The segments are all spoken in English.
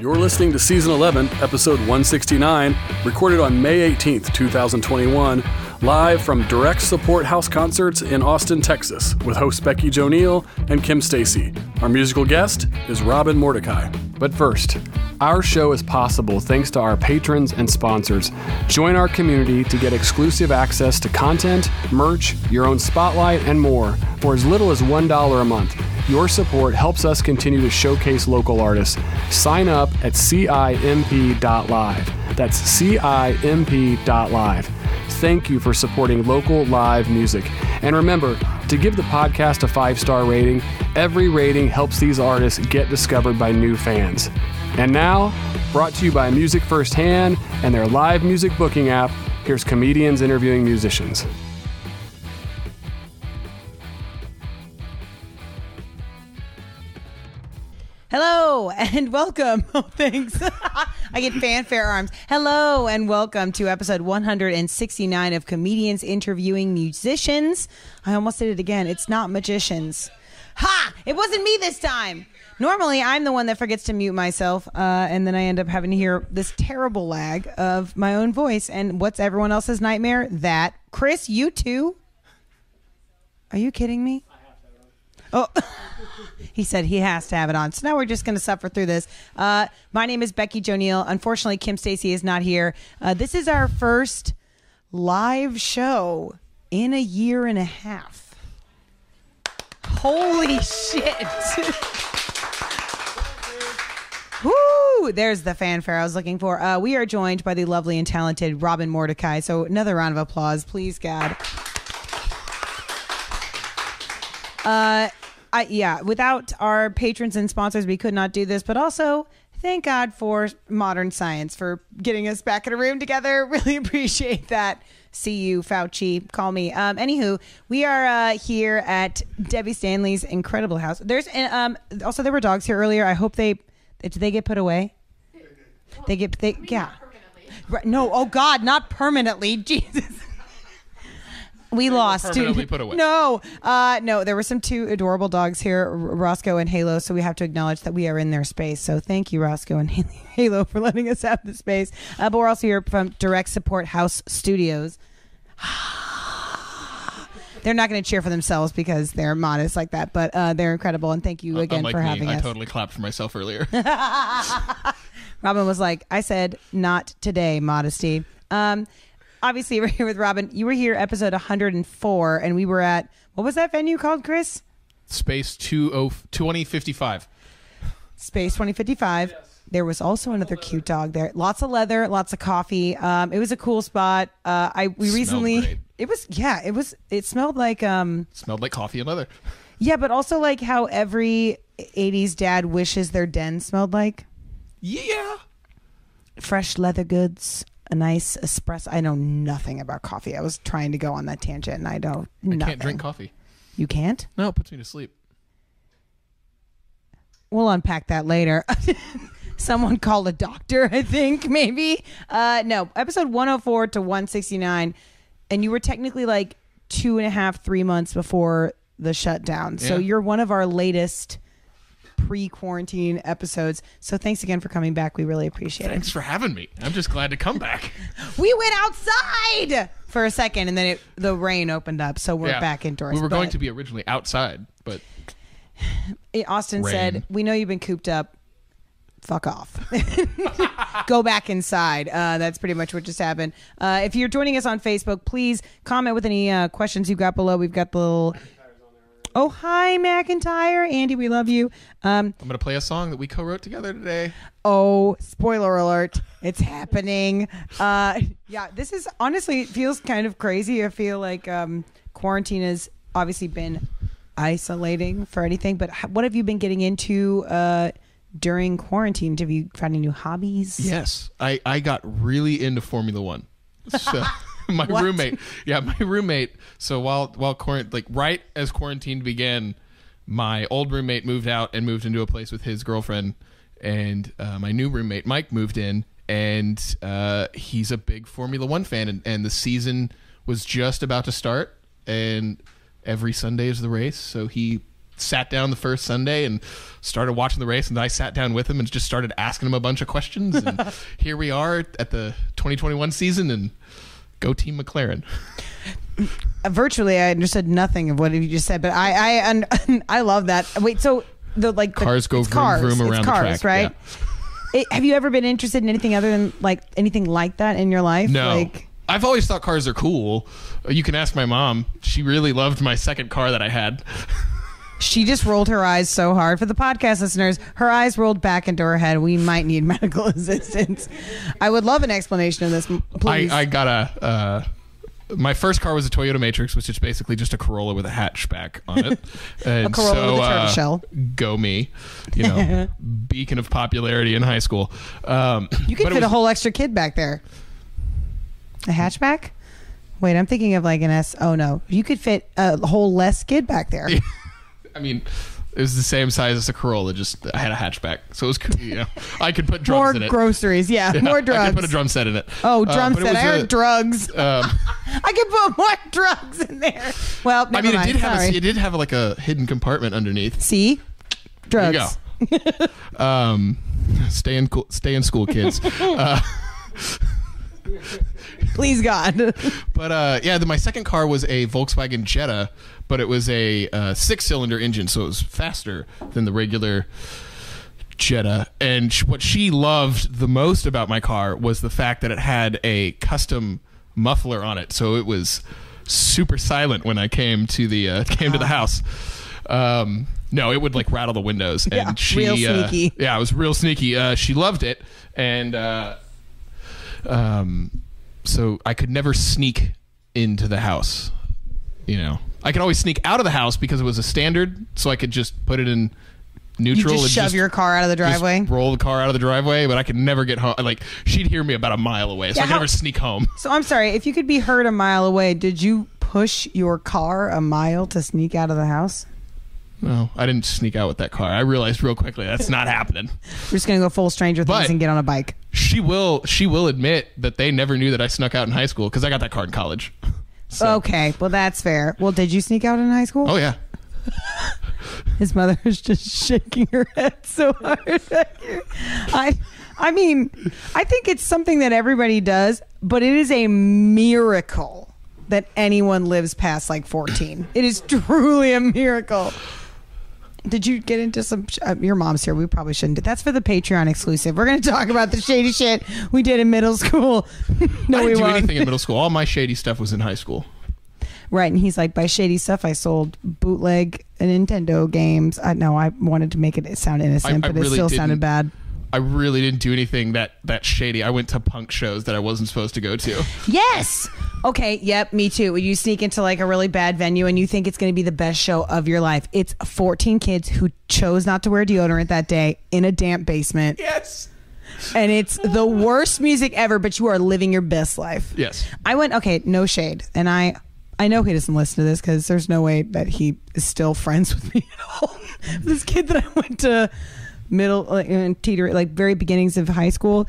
You're listening to Season 11, Episode 169, recorded on May 18th, 2021, live from Direct Support House Concerts in Austin, Texas, with hosts Becky Jo Neal and Kim Stacy. Our musical guest is Robin Mordecai. But first, our show is possible thanks to our patrons and sponsors. Join our community to get exclusive access to content, merch, your own spotlight, and more for as little as $1 a month. Your support helps us continue to showcase local artists. Sign up at cimp.live. That's cimp.live. Thank you for supporting local live music. And remember to give the podcast a 5-star rating. Every rating helps these artists get discovered by new fans. And now, brought to you by Music Firsthand and their live music booking app, here's comedians interviewing musicians. Hello and welcome. Oh, thanks. I get fanfare arms. Hello and welcome to episode 169 of Comedians Interviewing Musicians. I almost did it again. It's not magicians. Ha! It wasn't me this time. Normally, I'm the one that forgets to mute myself, and then I end up having to hear this terrible lag of my own voice. And what's everyone else's nightmare? That. Chris, you too? Are you kidding me? Oh, he said he has to have it on. So now we're just going to suffer through this. My name is Becky Jo Neal. Unfortunately, Kim Stacy is not here. This is our first live show in a year and a half. Holy shit. Woo! There's the fanfare I was looking for. We are joined by the lovely and talented Robin Mordecai. So another round of applause, please, God. Without our patrons and sponsors, we could not do this. But also, thank God for modern science for getting us back in a room together. Really appreciate that. See you, Fauci. Call me. Anywho, we are here at Debbie Stanley's incredible house. Also, there were dogs here earlier. I hope did they get put away? Well, yeah. Right, no, oh God, not permanently. Jesus. We lost. Permanently put away. No, there were two adorable dogs here, Roscoe and Halo, so we have to acknowledge that we are in their space. So thank you, Roscoe and Halo, for letting us have the space. But we're also here from Direct Support House Studios. They're not going to cheer for themselves because they're modest like that, but they're incredible, and thank you again for having us. I totally clapped for myself earlier. Robin was like, I said, not today, modesty. Obviously, we're here with Robin. You were here episode 104, and we were at, what was that venue called, Chris? Space 2055. Space 2055. Yes. There was also another cute dog there. Lots of leather, lots of coffee. It was a cool spot. It smelled like... smelled like coffee and leather. Yeah, but also like how every 80s dad wishes their den smelled like. Yeah. Fresh leather goods. A nice espresso. I know nothing about coffee. I was trying to go on that tangent, and I can't drink coffee. You can't? No, it puts me to sleep. We'll unpack that later. Someone called a doctor, I think, maybe. No, episode 104 to 169, and you were technically like 2.5, 3 months before the shutdown. Yeah. So you're one of our latest pre-quarantine episodes. So thanks again for coming back. We really appreciate it. Thanks for having me. I'm just glad to come back. We went outside for a second, and then the rain opened up, so we're back indoors. We were going to be originally outside, but Austin said, we know you've been cooped up. Fuck off. Go back inside. That's pretty much what just happened. If you're joining us on Facebook, please comment with any questions you've got below. We've got the little... Oh, hi, McIntyre. Andy, we love you. I'm going to play a song that we co-wrote together today. Oh, spoiler alert. It's happening. This is honestly, it feels kind of crazy. I feel like quarantine has obviously been isolating for anything. But what have you been getting into during quarantine? Have you found any new hobbies? Yes. I got really into Formula One. So... My roommate. So right as quarantine began, my old roommate moved out and moved into a place with his girlfriend, and my new roommate Mike moved in, and he's a big Formula One fan, and the season was just about to start, and every Sunday is the race, so he sat down the first Sunday and started watching the race, and I sat down with him and just started asking him a bunch of questions. And here we are at the 2021 season, and go Team McLaren. Virtually, I understood nothing of what you just said, but I love that. Wait, so the like cars go vroom vroom around the track, right? Yeah. Have you ever been interested in anything other than like anything like that in your life? No. I've always thought cars are cool. You can ask my mom. She really loved my second car that I had. She just rolled her eyes so hard. For the podcast listeners, her eyes rolled back into her head. We might need medical assistance. I would love an explanation of this, please. I got a... my first car was a Toyota Matrix, which is basically just a Corolla with a hatchback on it. And a Corolla with a turtle shell. Go me. You know, beacon of popularity in high school. You could fit a whole extra kid back there. A hatchback? Wait, I'm thinking of like an S. Oh, no. You could fit a whole less kid back there. I mean, it was the same size as a Corolla, just I had a hatchback. So it was, you know, I could put drums in it. More groceries, yeah. More drugs. I could put a drum set in it. Oh, drum set. I heard drugs. I could put more drugs in there. Well, never mind. It did have like a hidden compartment underneath. See? Drugs. There you go. Stay in school, kids. Please God. But yeah, my second car was a Volkswagen Jetta, but it was a 6-cylinder engine, so it was faster than the regular Jetta. And what she loved the most about my car was the fact that it had a custom muffler on it, so it was super silent when I came to the house. No, it would like rattle the windows, and yeah, real sneaky. Yeah, it was real sneaky. She loved it, and. So I could never sneak into the house, you know. I could always sneak out of the house because it was a standard, so I could just put it in neutral. You just shove your car out of the driveway? Roll the car out of the driveway, but I could never get home. Like, she'd hear me about a mile away, so I could never sneak home. So I'm sorry, if you could be heard a mile away, did you push your car a mile to sneak out of the house? No, I didn't sneak out with that car. I realized real quickly that's not happening. We're just going to go full Stranger Things and get on a bike. She will admit that they never knew that I snuck out in high school because I got that car in college. So. Okay, well, that's fair. Well, did you sneak out in high school? Oh, yeah. His mother is just shaking her head so hard. I mean, I think it's something that everybody does, but it is a miracle that anyone lives past like 14. It is truly a miracle. Did you get into some... your mom's here. We probably shouldn't do... That's for the Patreon exclusive. We're going to talk about the shady shit we did in middle school. No, we won't. I didn't do anything in middle school. All my shady stuff was in high school. Right, and he's like, by shady stuff, I sold bootleg Nintendo games. I wanted to make it sound innocent, but it still sounded bad. I really didn't do anything that shady. I went to punk shows that I wasn't supposed to go to. Yes! Okay, yep, me too. You sneak into like a really bad venue and you think it's going to be the best show of your life. It's 14 kids who chose not to wear deodorant that day in a damp basement. Yes! And it's the worst music ever, but you are living your best life. Yes. I went, okay, no shade. And I know he doesn't listen to this because there's no way that he is still friends with me at all. This kid that I went to... very beginnings of high school.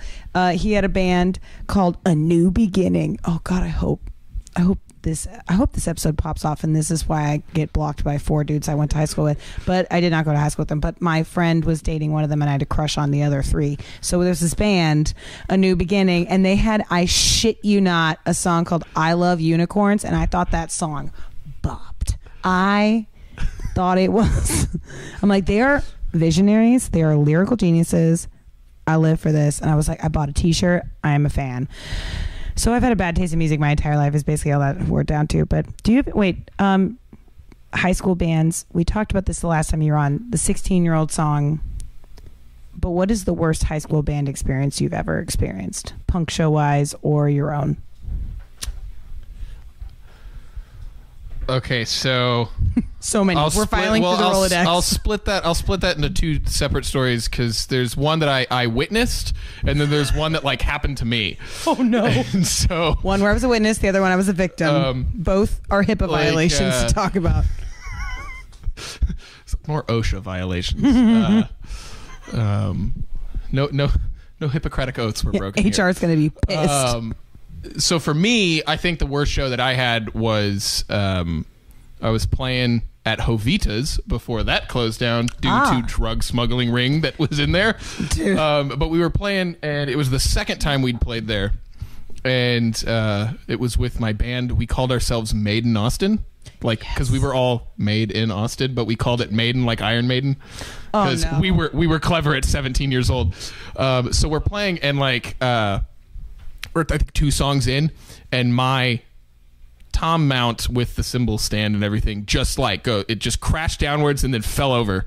He had a band called A New Beginning. Oh God, I hope this episode pops off, and this is why I get blocked by 4 dudes I went to high school with. But I did not go to high school with them. But my friend was dating one of them, and I had a crush on the other 3. So there's this band, A New Beginning, and they had, I shit you not, a song called I Love Unicorns, and I thought that song bopped. I thought it was. I'm like, they are visionaries, they are lyrical geniuses. I live for this. And I was like, I bought a t-shirt, I am a fan. So I've had a bad taste in music my entire life is basically all that we're down to. But do you have, high school bands, we talked about this the last time you were on, the 16-year-old song, but what is the worst high school band experience you've ever experienced, punk show wise or your own? Okay, so so many. We're filing for the Rolodex. I'll split that into 2 separate stories because there's one that I witnessed, and then there's one that like happened to me. Oh no! And so one where I was a witness, the other one I was a victim. Both are HIPAA violations to talk about. More OSHA violations. No Hippocratic oaths were broken. HR is going to be pissed. So for me, I think the worst show that I had was I was playing at Jovita's before that closed down due to drug smuggling ring that was in there. But we were playing, and it was the second time we'd played there. And it was with my band. We called ourselves Maiden Austin. Like, because we were all made in Austin, but we called it Maiden, like Iron Maiden, because we were clever at 17 years old. So we're playing, and like, we're I think 2 songs in, and my tom mount with the cymbal stand and everything just like it just crashed downwards and then fell over,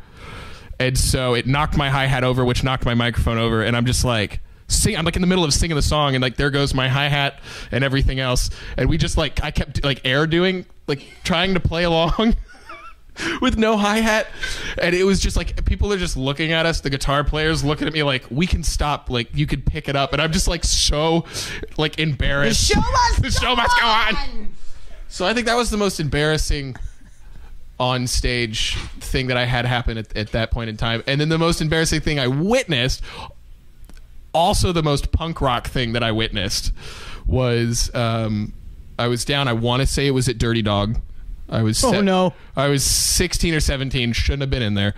and so it knocked my hi hat over, which knocked my microphone over, and I'm just like. I'm like in the middle of singing the song, and like there goes my hi-hat and everything else, and we just like I kept like trying to play along with no hi-hat, and it was just like people are just looking at us, the guitar players looking at me like, we can stop, like you can pick it up, and I'm just like so like embarrassed. The show must go on. So I think that was the most embarrassing on stage thing that I had happen at that point in time, and then the most embarrassing thing I witnessed. Also, the most punk rock thing that I witnessed was I was down. I want to say it was at Dirty Dog. I was I was 16 or 17. Shouldn't have been in there.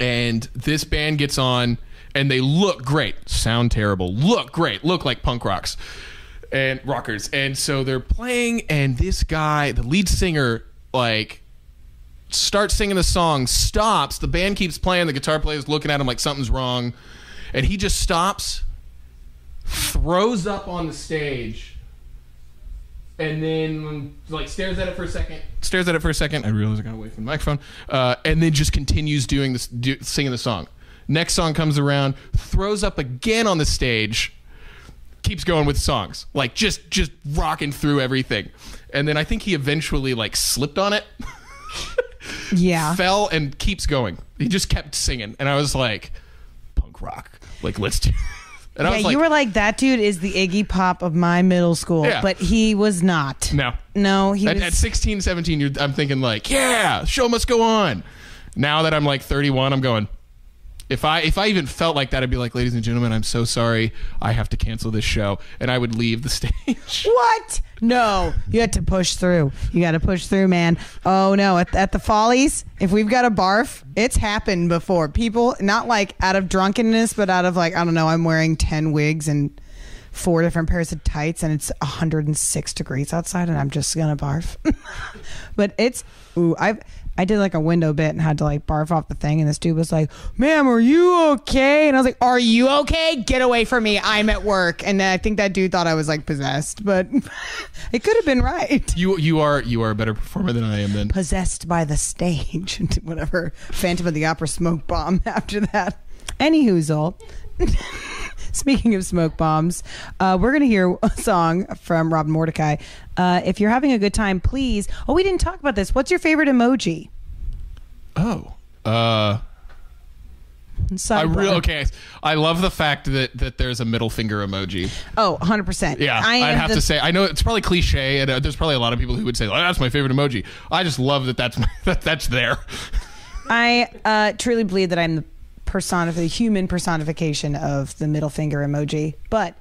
And this band gets on, and they look great, sound terrible, look great, look like punk rocks and rockers. And so they're playing, and this guy, the lead singer, like. Starts singing the song, stops. The band keeps playing. The guitar player's looking at him like something's wrong. And he just stops, throws up on the stage, and then like stares at it for a second. Stares at it for a second. I realize I got away from the microphone. And then just continues doing this, singing the song. Next song comes around, throws up again on the stage, keeps going with songs. Like just rocking through everything. And then I think he eventually like slipped on it. Fell and keeps going. He just kept singing, and I was like, "Punk rock, like let's do." And I was like, "You were like that dude is the Iggy Pop of my middle school, but he was not." No, he was at 16, 17. I'm thinking like, "Yeah, show must go on." Now that I'm like 31, I'm going. If I even felt like that, I'd be like, ladies and gentlemen, I'm so sorry. I have to cancel this show. And I would leave the stage. What? No. You had to push through. You got to push through, man. Oh, no. At the Follies, if we've got a barf, it's happened before. People, not like out of drunkenness, but out of like, I don't know, I'm wearing 10 wigs and 4 different pairs of tights, and it's 106 degrees outside, and I'm just going to barf. But it's, ooh, I did like a window bit and had to like barf off the thing, and this dude was like, ma'am, are you okay? And I was like, are you okay? Get away from me. I'm at work. And I think that dude thought I was like possessed, but it could have been right. You are a better performer than I am then. Possessed by the stage. Whatever. Phantom of the Opera smoke bomb after that. Anywhoozle. Speaking of smoke bombs, we're going to hear a song from Robin Mordecai. If you're having a good time, please. Oh, we didn't talk about this. What's your favorite emoji? Oh. I love the fact that there's a middle finger emoji. Oh, 100%. Yeah, I'd have to say, I know it's probably cliche, and there's probably a lot of people who would say, oh, that's my favorite emoji. I just love that's there. I truly believe that I'm the human personification of the middle finger emoji. But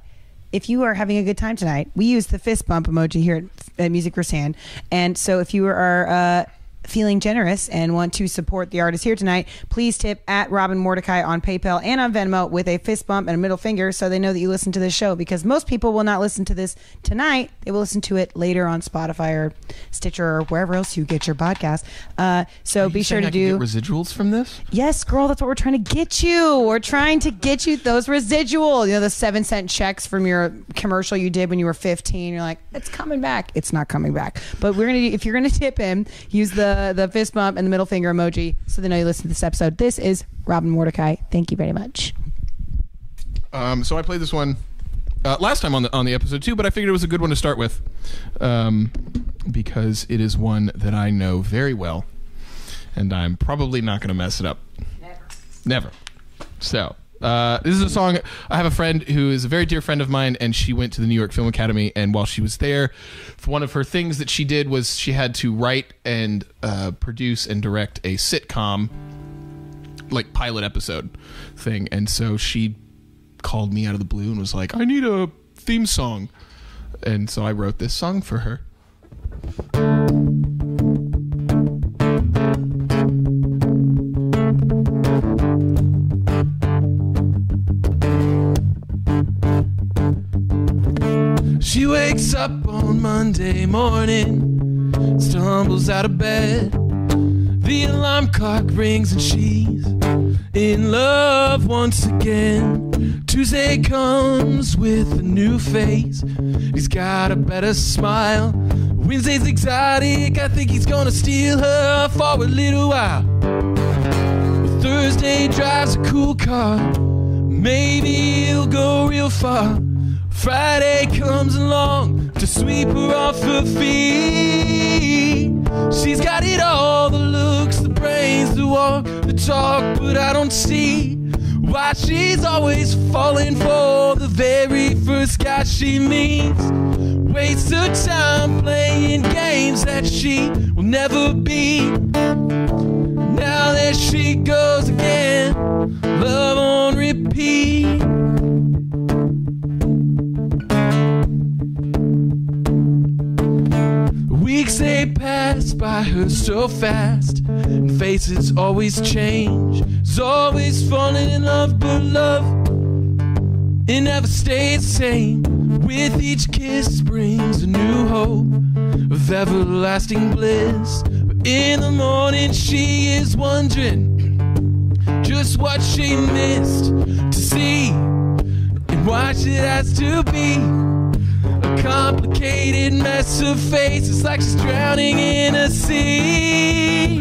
if you are having a good time tonight, we use the fist bump emoji here at Music Firsthand. And so if you are feeling generous and want to support the artist here tonight, please tip at Robin Mordecai on PayPal and on Venmo with a fist bump and a middle finger so they know that you listen to this show, because most people will not listen to this tonight. They will listen to it later on Spotify or Stitcher or wherever else you get your podcast. So be sure to do residuals from this. Yes, girl, that's what we're trying to get you. We're trying to get you those residuals. You know, the 7-cent checks from your commercial you did when you were 15. You're like, it's coming back. It's not coming back. But we're gonna. If you're gonna tip him, use the fist bump and the middle finger emoji so they know you listen to this episode. This is Robin Mordecai. Thank you very much. So I played this one last time on the episode too, but I figured it was a good one to start with because it is one that I know very well, and I'm probably not going to mess it up. Never. So this is a song. I have a friend who is a very dear friend of mine, and she went to the New York Film Academy, and while she was there, one of her things that she did was she had to write and produce and direct a sitcom, like pilot episode thing. And so she called me out of the blue and was like, I need a theme song. And so I wrote this song for her. wakes up on Monday morning, stumbles out of bed. The alarm clock rings and she's in love once again. Tuesday comes with a new face, he's got a better smile. Wednesday's exotic, I think he's gonna steal her for a little while. Thursday drives a cool car, maybe he'll go real far. Friday comes along to sweep her off her feet. She's got it all, the looks, the brains, the walk, the talk, but I don't see why she's always falling for the very first guy she meets. Wastes her time playing games that she will never beat. Now there she goes again, love on repeat. Weeks they pass by her so fast, and faces always change. She's always falling in love, but love, it never stays the same. With each kiss brings a new hope of everlasting bliss. In the morning she is wondering just what she missed to see, and why she has to be a complicated mess of faces, like she's drowning in a sea.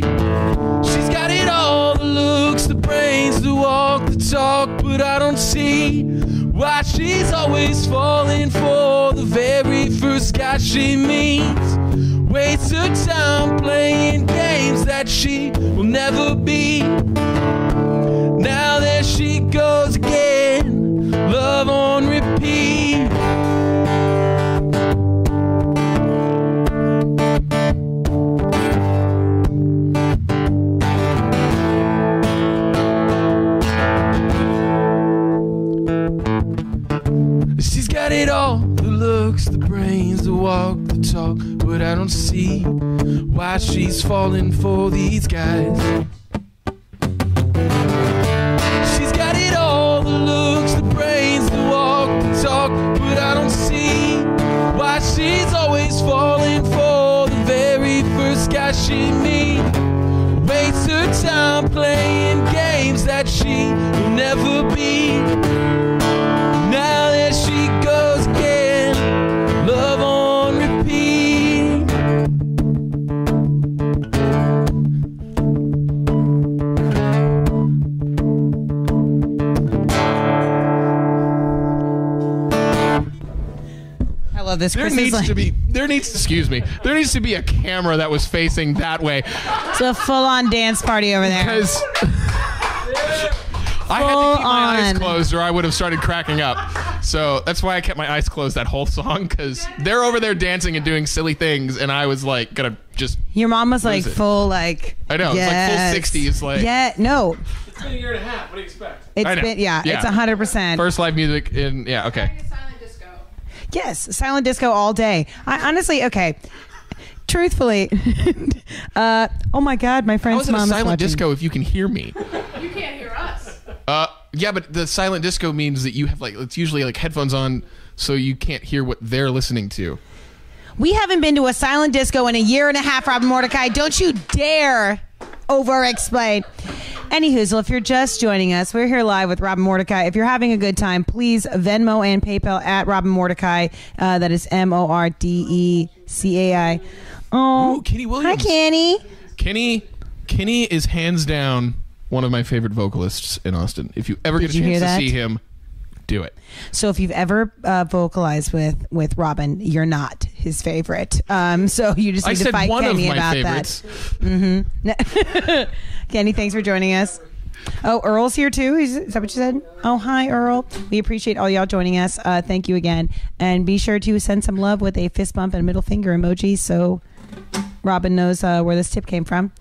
She's got it all, the looks, the brains, the walk, the talk, but I don't see why she's always falling for the very first guy she meets. Wastes her time playing games that she will never beat. Now there she goes again, love on repeat. She's got it all, the looks, the brains, the walk, the talk, but I don't see why she's falling for these guys. She's got it all, the looks, the brains, the walk, the talk, but I don't see why she's always falling for the very first guy she meets. Wastes her time playing games that she will never beat. This there needs like... to be there needs to be a camera that was facing that way. It's a full-on dance party over there. Because I had to keep my eyes closed or I would have started cracking up. So that's why I kept my eyes closed that whole song, because they're over there dancing and doing silly things, and I was like gonna just. Your mom was like full like. I know, yes. It's like full 60s, like. Yeah, no. It's been a year and a half. What do you expect? It's been yeah. It's 100%. First live music in okay. Yes, silent disco all day. I honestly, okay, truthfully, oh my God, my friend's mom is watching. How is it a silent disco if you can hear me? You can't hear us. Yeah, but the silent disco means that you have like, it's usually like headphones on, so you can't hear what they're listening to. We haven't been to a silent disco in a year and a half, Robin Mordecai. Don't you dare over-explain. Anywhoozle, if you're just joining us, we're here live with Robin Mordecai. If you're having a good time, please Venmo and PayPal at Robin Mordecai. That is MordeCai. Oh, ooh, Kenny Williams. Hi, Kenny. Kenny is hands down one of my favorite vocalists in Austin. If you ever get a chance to see him, do it. So if you've ever vocalized with Robin, you're not his favorite. So you just need to fight Kenny about favorites. That. Mm-hmm. Kenny, thanks for joining us. Oh, Earl's here too. Is that what you said? Oh, hi, Earl. We appreciate all y'all joining us. Thank you again. And be sure to send some love with a fist bump and a middle finger emoji so Robin knows where this tip came from.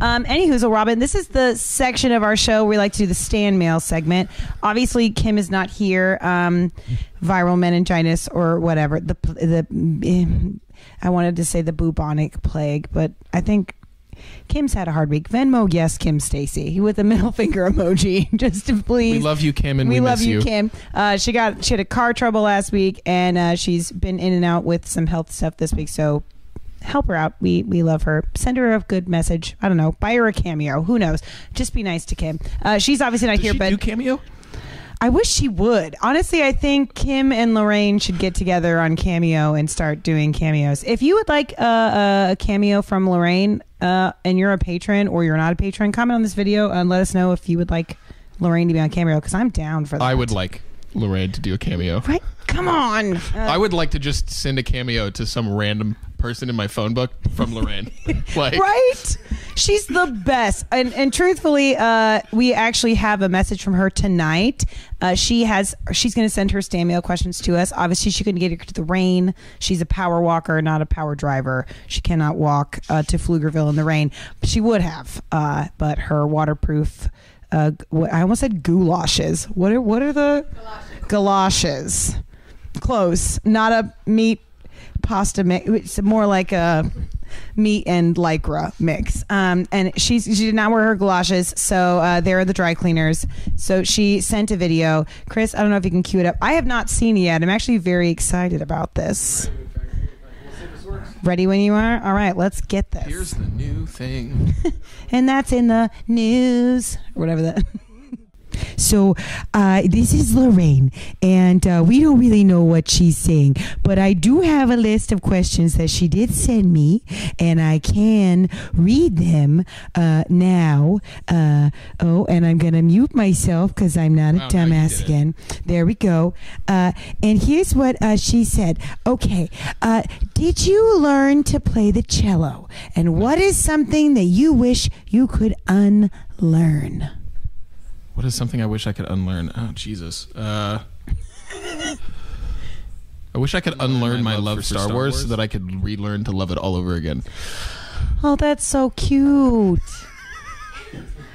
Anywhoozle, Robin, this is the section of our show where we like to do the stand mail segment. Obviously, Kim is not here. Viral meningitis or whatever. I wanted to say the bubonic plague, but I think Kim's had a hard week. Venmo, yes, Kim Stacy, with a middle finger emoji. Just to please. We love you, Kim, and we miss you. We love you, Kim. She had a car trouble last week, and she's been in and out with some health stuff this week, so help her out. We love her. Send her a good message. I don't know. Buy her a cameo. Who knows? Just be nice to Kim. She's obviously not here, but... Does she do cameo? I wish she would. Honestly, I think Kim and Lorraine should get together on Cameo and start doing cameos. If you would like a cameo from Lorraine and you're a patron or you're not a patron, comment on this video and let us know if you would like Lorraine to be on Cameo, because I'm down for that. I would like Lorraine to do a cameo. Right? Come on. I would like to just send a cameo to some random person in my phone book from Lorraine. Like, right? She's the best. And truthfully, we actually have a message from her tonight. She's going to send her stand mail questions to us. Obviously, she couldn't get it to the rain. She's a power walker, not a power driver. She cannot walk to Pflugerville in the rain. She would have, but her waterproof... I almost said goulashes. What are the... Galoshes. Close. Not a meat... pasta mix. It's more like a meat and lycra mix. And she did not wear her galoshes, so they're the dry cleaners. So she sent a video. Chris, I don't know if you can cue it up. I have not seen it yet. I'm actually very excited about this. Ready when you are? All right, let's get this. Here's the new thing. And that's in the news. Or whatever that... So this is Lorraine, and we don't really know what she's saying, but I do have a list of questions that she did send me, and I can read them now. And I'm going to mute myself because I'm not a dumbass again. There we go. And here's what she said. Okay, did you learn to play the cello? And what is something that you wish you could unlearn? What is something I wish I could unlearn? Oh, Jesus. I wish I could unlearn my love for Star Wars so that I could relearn to love it all over again. Oh, that's so cute.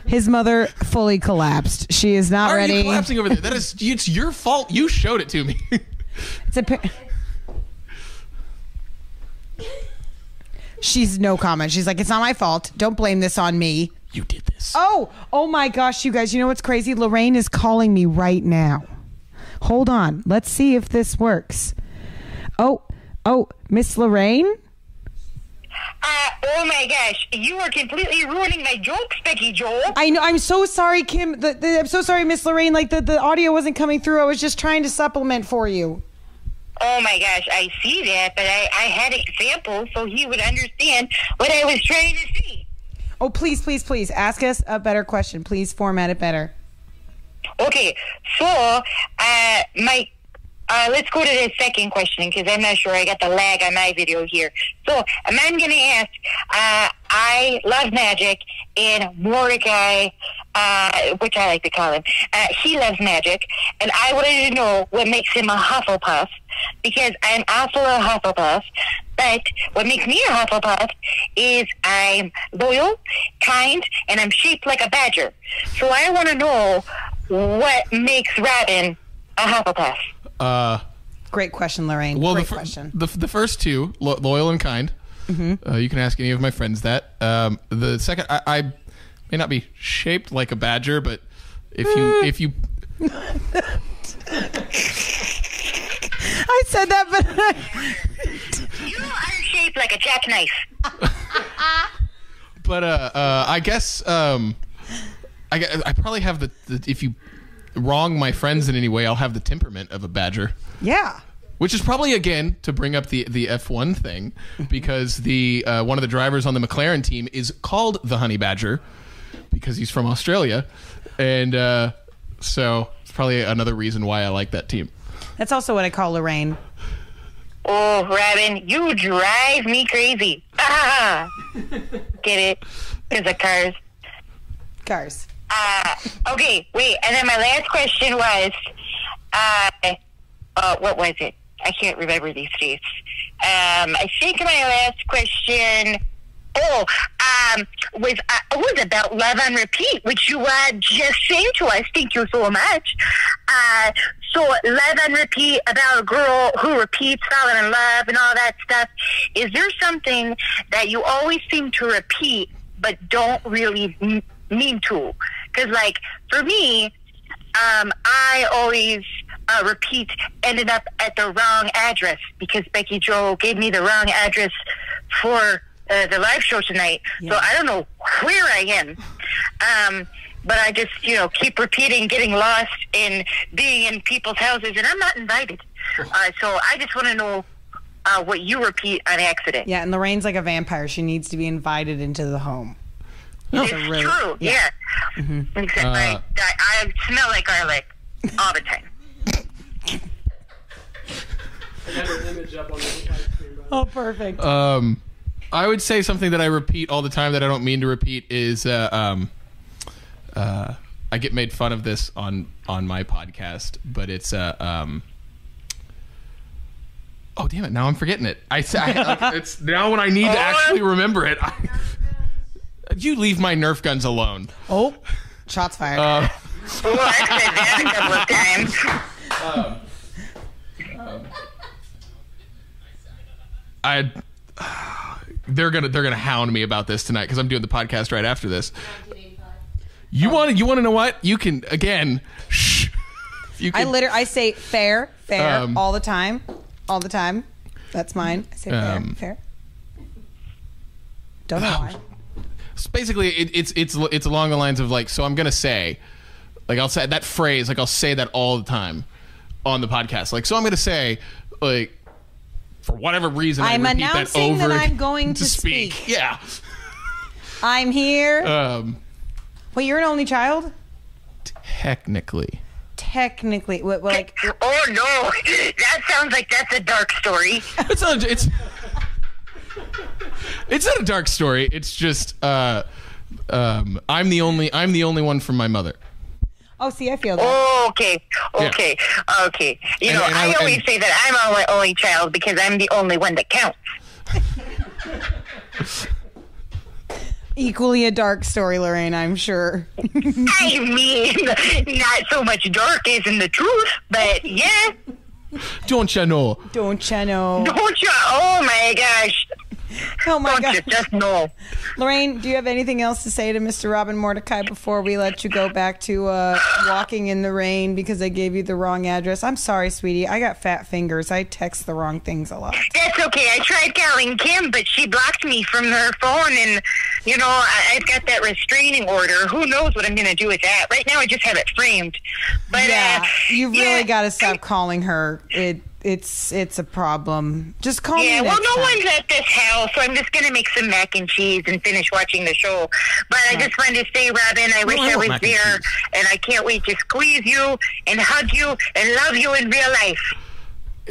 His mother fully collapsed. She is not ready. Why are you collapsing over there? That is, it's your fault. You showed it to me. She's no comment. She's like, it's not my fault. Don't blame this on me. You did this. Oh my gosh, you guys, you know what's crazy? Lorraine is calling me right now. Hold on. Let's see if this works. Oh, Miss Lorraine? Oh my gosh, you are completely ruining my jokes, Becky Jo. I know, I'm so sorry, Kim. I'm so sorry, Miss Lorraine. Like, the audio wasn't coming through. I was just trying to supplement for you. Oh my gosh, I see that, but I had examples so he would understand what I was trying to see. Oh, please, please, please. Ask us a better question. Please format it better. Okay. So, let's go to the second question because I'm not sure. I got the lag on my video here. So, I'm going to ask, I love magic, and Mordecai, which I like to call him, he loves magic, and I wanted to know what makes him a Hufflepuff, because I'm also a Hufflepuff, but what makes me a Hufflepuff is I'm loyal, kind, and I'm shaped like a badger. So I want to know what makes Robin a Hufflepuff. Great question, Lorraine. Well, Great question. The first two, loyal and kind. Mm-hmm. You can ask any of my friends that. The second, I may not be shaped like a badger, but if you. I said that, but you are shaped like a jackknife. But I guess I probably have the if you wrong my friends in any way, I'll have the temperament of a badger. Yeah. Which is probably, again, to bring up the F1 thing, because the one of the drivers on the McLaren team is called the Honey Badger because he's from Australia. And so it's probably another reason why I like that team. That's also what I call Lorraine. Oh, Robin, you drive me crazy. Ah! Get it? Because of cars. Cars. Okay, wait. And then my last question was, what was it? I can't remember these days. I think my last question... Oh, was about Love on Repeat, which you just sang to us. Thank you so much. So Love on Repeat, about a girl who repeats falling in love and all that stuff. Is there something that you always seem to repeat but don't really mean to. Because, like, for me, I always repeat, ended up at the wrong address because Becky Jo gave me the wrong address for the live show tonight. Yeah. So I don't know where I am. But I just, you know, keep repeating, getting lost in being in people's houses, and I'm not invited. So I just want to know what you repeat on accident. Yeah, and Lorraine's like a vampire. She needs to be invited into the home. It's really true, yeah. Mm-hmm. Except I smell like garlic all the time. I got an image up on the screen, right? Oh, perfect. I would say something that I repeat all the time that I don't mean to repeat is I get made fun of this on my podcast, but it's oh damn it! Now I'm forgetting it. It's now when I need to actually remember it. You leave my Nerf guns alone. Oh, shots fired. Well, I said that a couple of times. They're gonna hound me about this tonight because I'm doing the podcast right after this. You want to know what you can again? Shh. I say fair all the time. All the time. That's mine. I say fair. Don't know why. So basically, it's along the lines of like, so I'm gonna say, like I'll say that phrase, like I'll say that all the time on the podcast. Like, so I'm gonna say, like, for whatever reason, I'm announcing that I'm going to speak. Yeah. I'm here. Well, you're an only child? Technically. Well, like, oh no, that sounds like that's a dark story. It's not a dark story. It's just I'm the only one from my mother. Oh, see, I feel that. Oh, okay. I always say that I'm our only child because I'm the only one that counts. Equally a dark story, Lorraine, I'm sure. I mean, not so much dark isn't the truth, but yeah. Don't you know? Don't you? Oh my gosh. Oh my gosh. Don't you just know? Lorraine, do you have anything else to say to Mr. Robin Mordecai before we let you go back to walking in the rain because I gave you the wrong address? I'm sorry, sweetie. I got fat fingers. I text the wrong things a lot. That's okay. I tried calling Kim, but she blocked me from her phone, and, you know, I've got that restraining order. Who knows what I'm going to do with that? Right now I just have it framed. But, yeah, you really got to stop calling her. It's a problem. Just call me. Yeah, well, no one's at this house, so I'm just going to make some mac and cheese and finish watching the show. But I just wanted to say, Robin, I wish I was there, and I can't wait to squeeze you and hug you and love you in real life.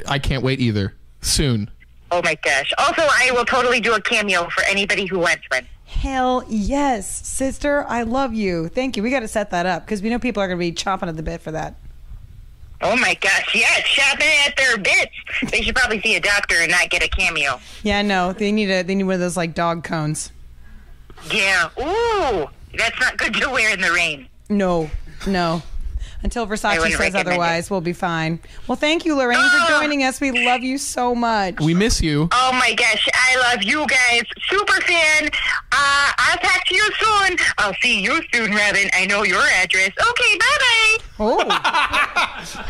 I can't wait either. Soon. Oh, my gosh. Also, I will totally do a cameo for anybody who wants one. Hell yes, sister. I love you. Thank you. We got to set that up because we know people are going to be chomping at the bit for that. Oh my gosh, yeah, shopping at their bits. They should probably see a doctor and not get a cameo. Yeah, no, they need one of those like dog cones. Yeah, ooh, that's not good to wear in the rain. No. Until Versace says otherwise, we'll be fine. Well, thank you, Lorraine, for joining us. We love you so much. We miss you. Oh my gosh, I love you guys. Super fan. I'll talk to you soon. I'll see you soon, Robin. I know your address. Okay, bye-bye. Oh.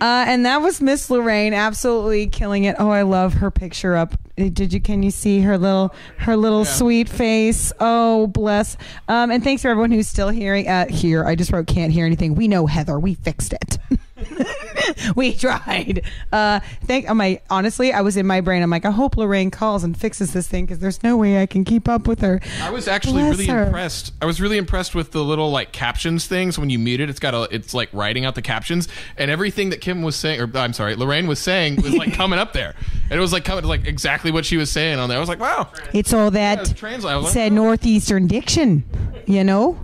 And that was Miss Lorraine, absolutely killing it. Oh, I love her picture up. Can you see her little sweet face? Oh, bless. And thanks for everyone who's still hearing here. I just wrote can't hear anything. We know, Heather, we fixed it. We tried. Honestly, I was in my brain. I'm like, I hope Lorraine calls and fixes this thing because there's no way I can keep up with her. I was actually impressed. I was really impressed with the little like captions things. When you mute it, it's like writing out the captions, and everything that Kim was saying, or I'm sorry, Lorraine was saying, was like coming up there, and it was like coming like exactly what she was saying on there. I was like, wow, it's all that. Yeah, it's that northeastern diction, you know.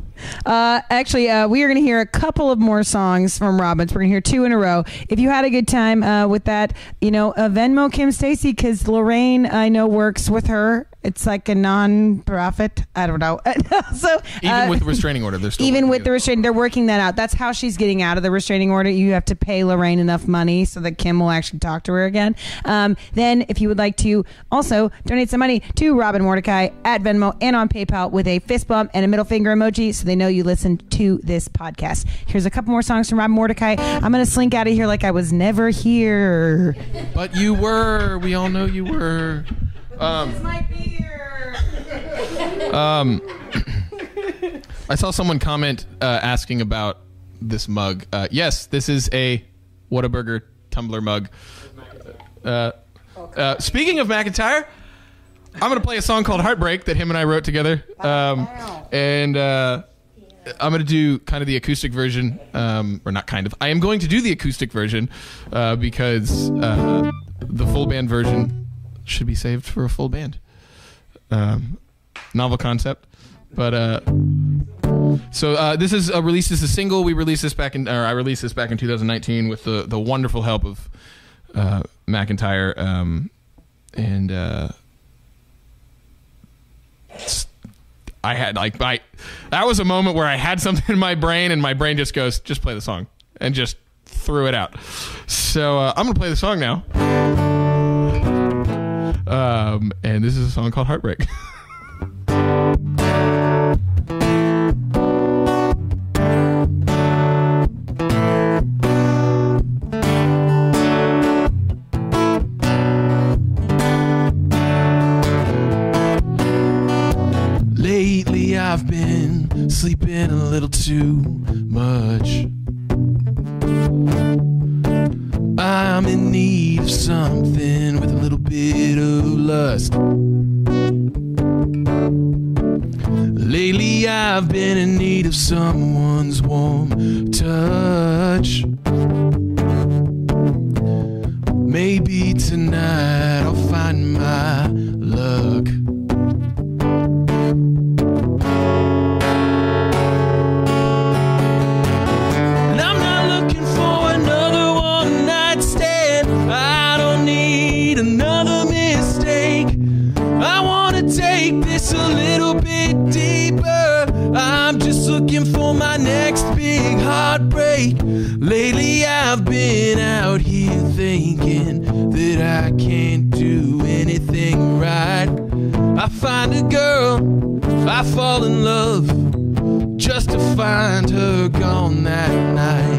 We are going to hear a couple of more songs from Robin. We're going to hear two in a row. If you had a good time with that, Venmo Kim Stacy, because Lorraine, I know, works with her It's like a non-profit. I don't know. So even with the restraining order, they're still even with the restraining, they're working that out. That's how she's getting out of the restraining order. You have to pay Lorraine enough money so that Kim will actually talk to her again. Then, if you would like to also donate some money to Robin Mordecai at Venmo and on PayPal with a fist bump and a middle finger emoji, so they know you listened to this podcast. Here's a couple more songs from Robin Mordecai. I'm gonna slink out of here like I was never here. But you were. We all know you were. This might be here. I saw someone comment asking about this mug. Yes, this is a Whataburger tumbler mug. Speaking of McIntyre, I'm going to play a song called Heartbreak that him and I wrote together. I'm going to do kind of the acoustic version. Or not kind of. I am going to do the acoustic version because the full band version should be saved for a full band. Novel concept, but so this is released as a single. I released this back in 2019 with the wonderful help of McIntyre, and I had that was a moment where I had something in my brain, and my brain just goes, just play the song, and just threw it out. So I'm gonna play the song now. And this is a song called Heartbreak. Lately I've been sleeping a little too much. I'm in need of something with a little bit of lust. Lately I've been in need of someone's warm touch. Maybe tonight I'll find my luck. A little bit deeper, I'm just looking for my next big heartbreak. Lately I've been out here thinking that I can't do anything right. I find a girl, I fall in love, just to find her gone that night.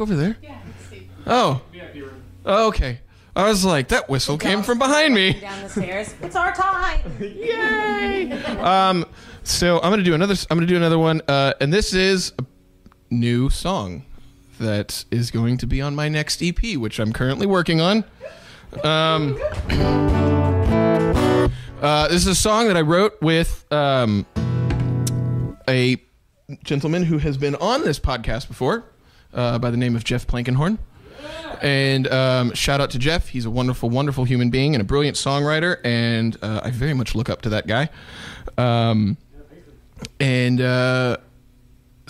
Over there? Yeah, oh. Oh, okay. I was like, that whistle came from behind me. Down the stairs. It's our time. Yay! So I'm gonna do another one. And this is a new song that is going to be on my next EP, which I'm currently working on. This is a song that I wrote with a gentleman who has been on this podcast before. By the name of Jeff Plankenhorn. And shout out to Jeff. He's a wonderful, wonderful human being and a brilliant songwriter. And I very much look up to that guy.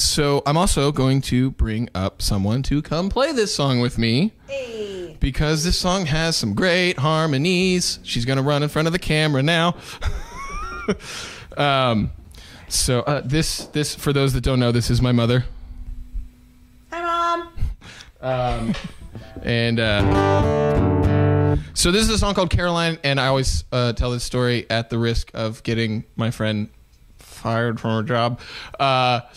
So I'm also going to bring up someone to come play this song with me. Hey. Because this song has some great harmonies. She's going to run in front of the camera now. So this, for those that don't know, this is my mother. Hi, Mom. So this is a song called Caroline, and I always tell this story at the risk of getting my friend fired from her job. But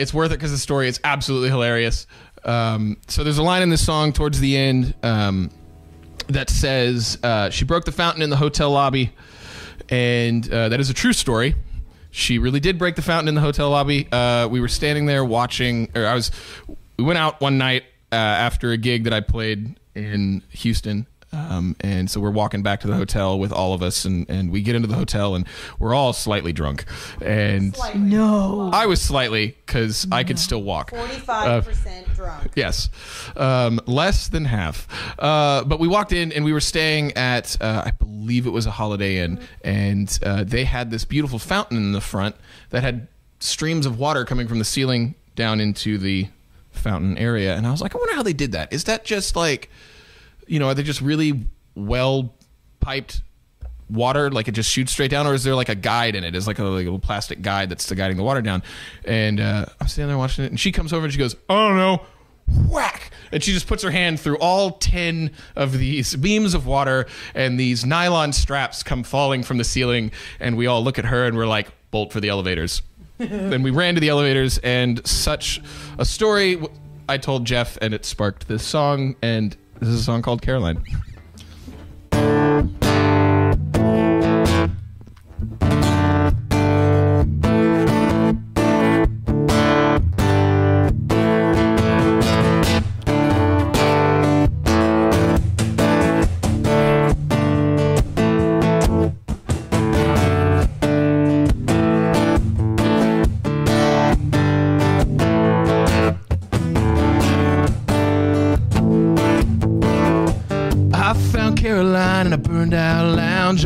it's worth it because the story is absolutely hilarious. So there's a line in this song towards the end that says, she broke the fountain in the hotel lobby, and that is a true story. She really did break the fountain in the hotel lobby. We were standing there watching, or we went out one night after a gig that I played in Houston. And so we're walking back to the hotel with all of us, and we get into the hotel, and we're all slightly drunk. And slightly. No, I was slightly, because I could still walk. 45% drunk. Yes. Less than half. But we walked in, and we were staying at, I believe it was a Holiday Inn, and they had this beautiful fountain in the front that had streams of water coming from the ceiling down into the fountain area. And I was like, I wonder how they did that. Is that just like... You know, are they just really well piped water? Like it just shoots straight down, or is there like a guide in it? It's like a little plastic guide that's guiding the water down. And I'm standing there watching it, and she comes over and she goes, "Oh no, whack!" And she just puts her hand through all 10 of these beams of water, and these nylon straps come falling from the ceiling. And we all look at her, and we're like, "Bolt for the elevators!" Then we ran to the elevators, and such a story. I told Jeff, and it sparked this song. And this is a song called Caroline.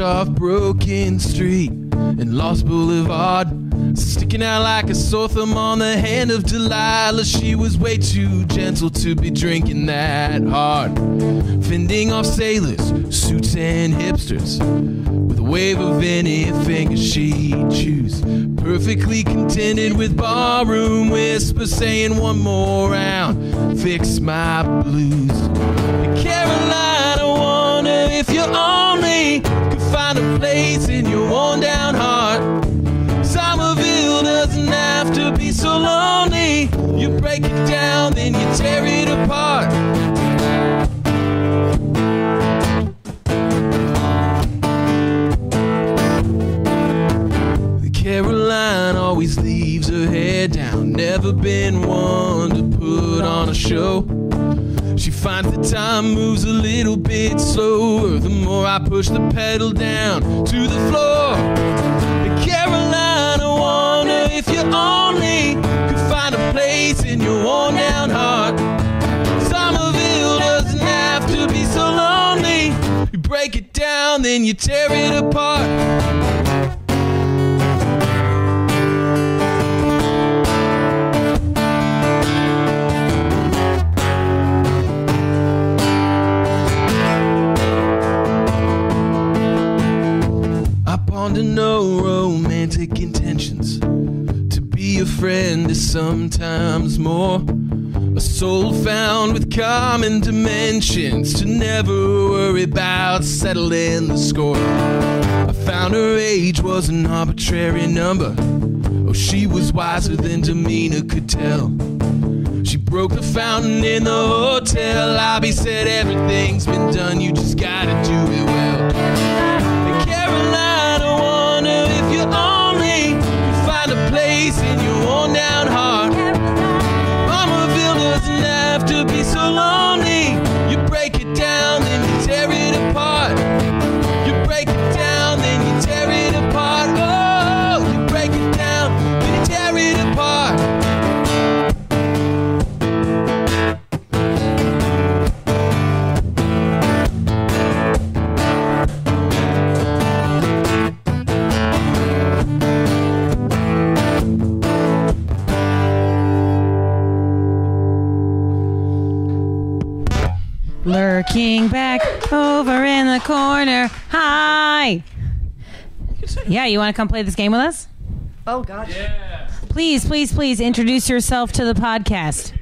Off Broken Street and Lost Boulevard, sticking out like a sore thumb on the hand of Delilah. She was way too gentle to be drinking that hard, fending off sailors, suits and hipsters with a wave of any finger she choose, perfectly contented with barroom whisper, saying one more round, fix my blues. Caroline, I wonder if you're only find a place in your worn down heart. Somerville doesn't have to be so lonely. You break it down, then you tear it apart. The Caroline always leaves her hair down, never been one to put on a show. She finds the time moves a little bit slower the more I push the pedal down to the floor. The Caroline, I wonder if you only could find a place in your worn down heart. Somerville doesn't have to be so lonely. You break it down, then you tear it apart. No romantic intentions. To be a friend is sometimes more. A soul found with common dimensions to never worry about settling the score. I found her age was an arbitrary number. Oh, she was wiser than demeanor could tell. She broke the fountain in the hotel lobby, said everything's been done, you just gotta do it well. The Caroline, only you find a place in your worn down heart. Somerville doesn't have to be so lonely. You break it down, then you tear it apart. You break it down, then you tear it apart. Oh, you break it down, then you tear it apart. Lurking back over in the corner. Hi. Yeah, you want to come play this game with us? Oh, gosh. Yeah. Please, please, please introduce yourself to the podcast.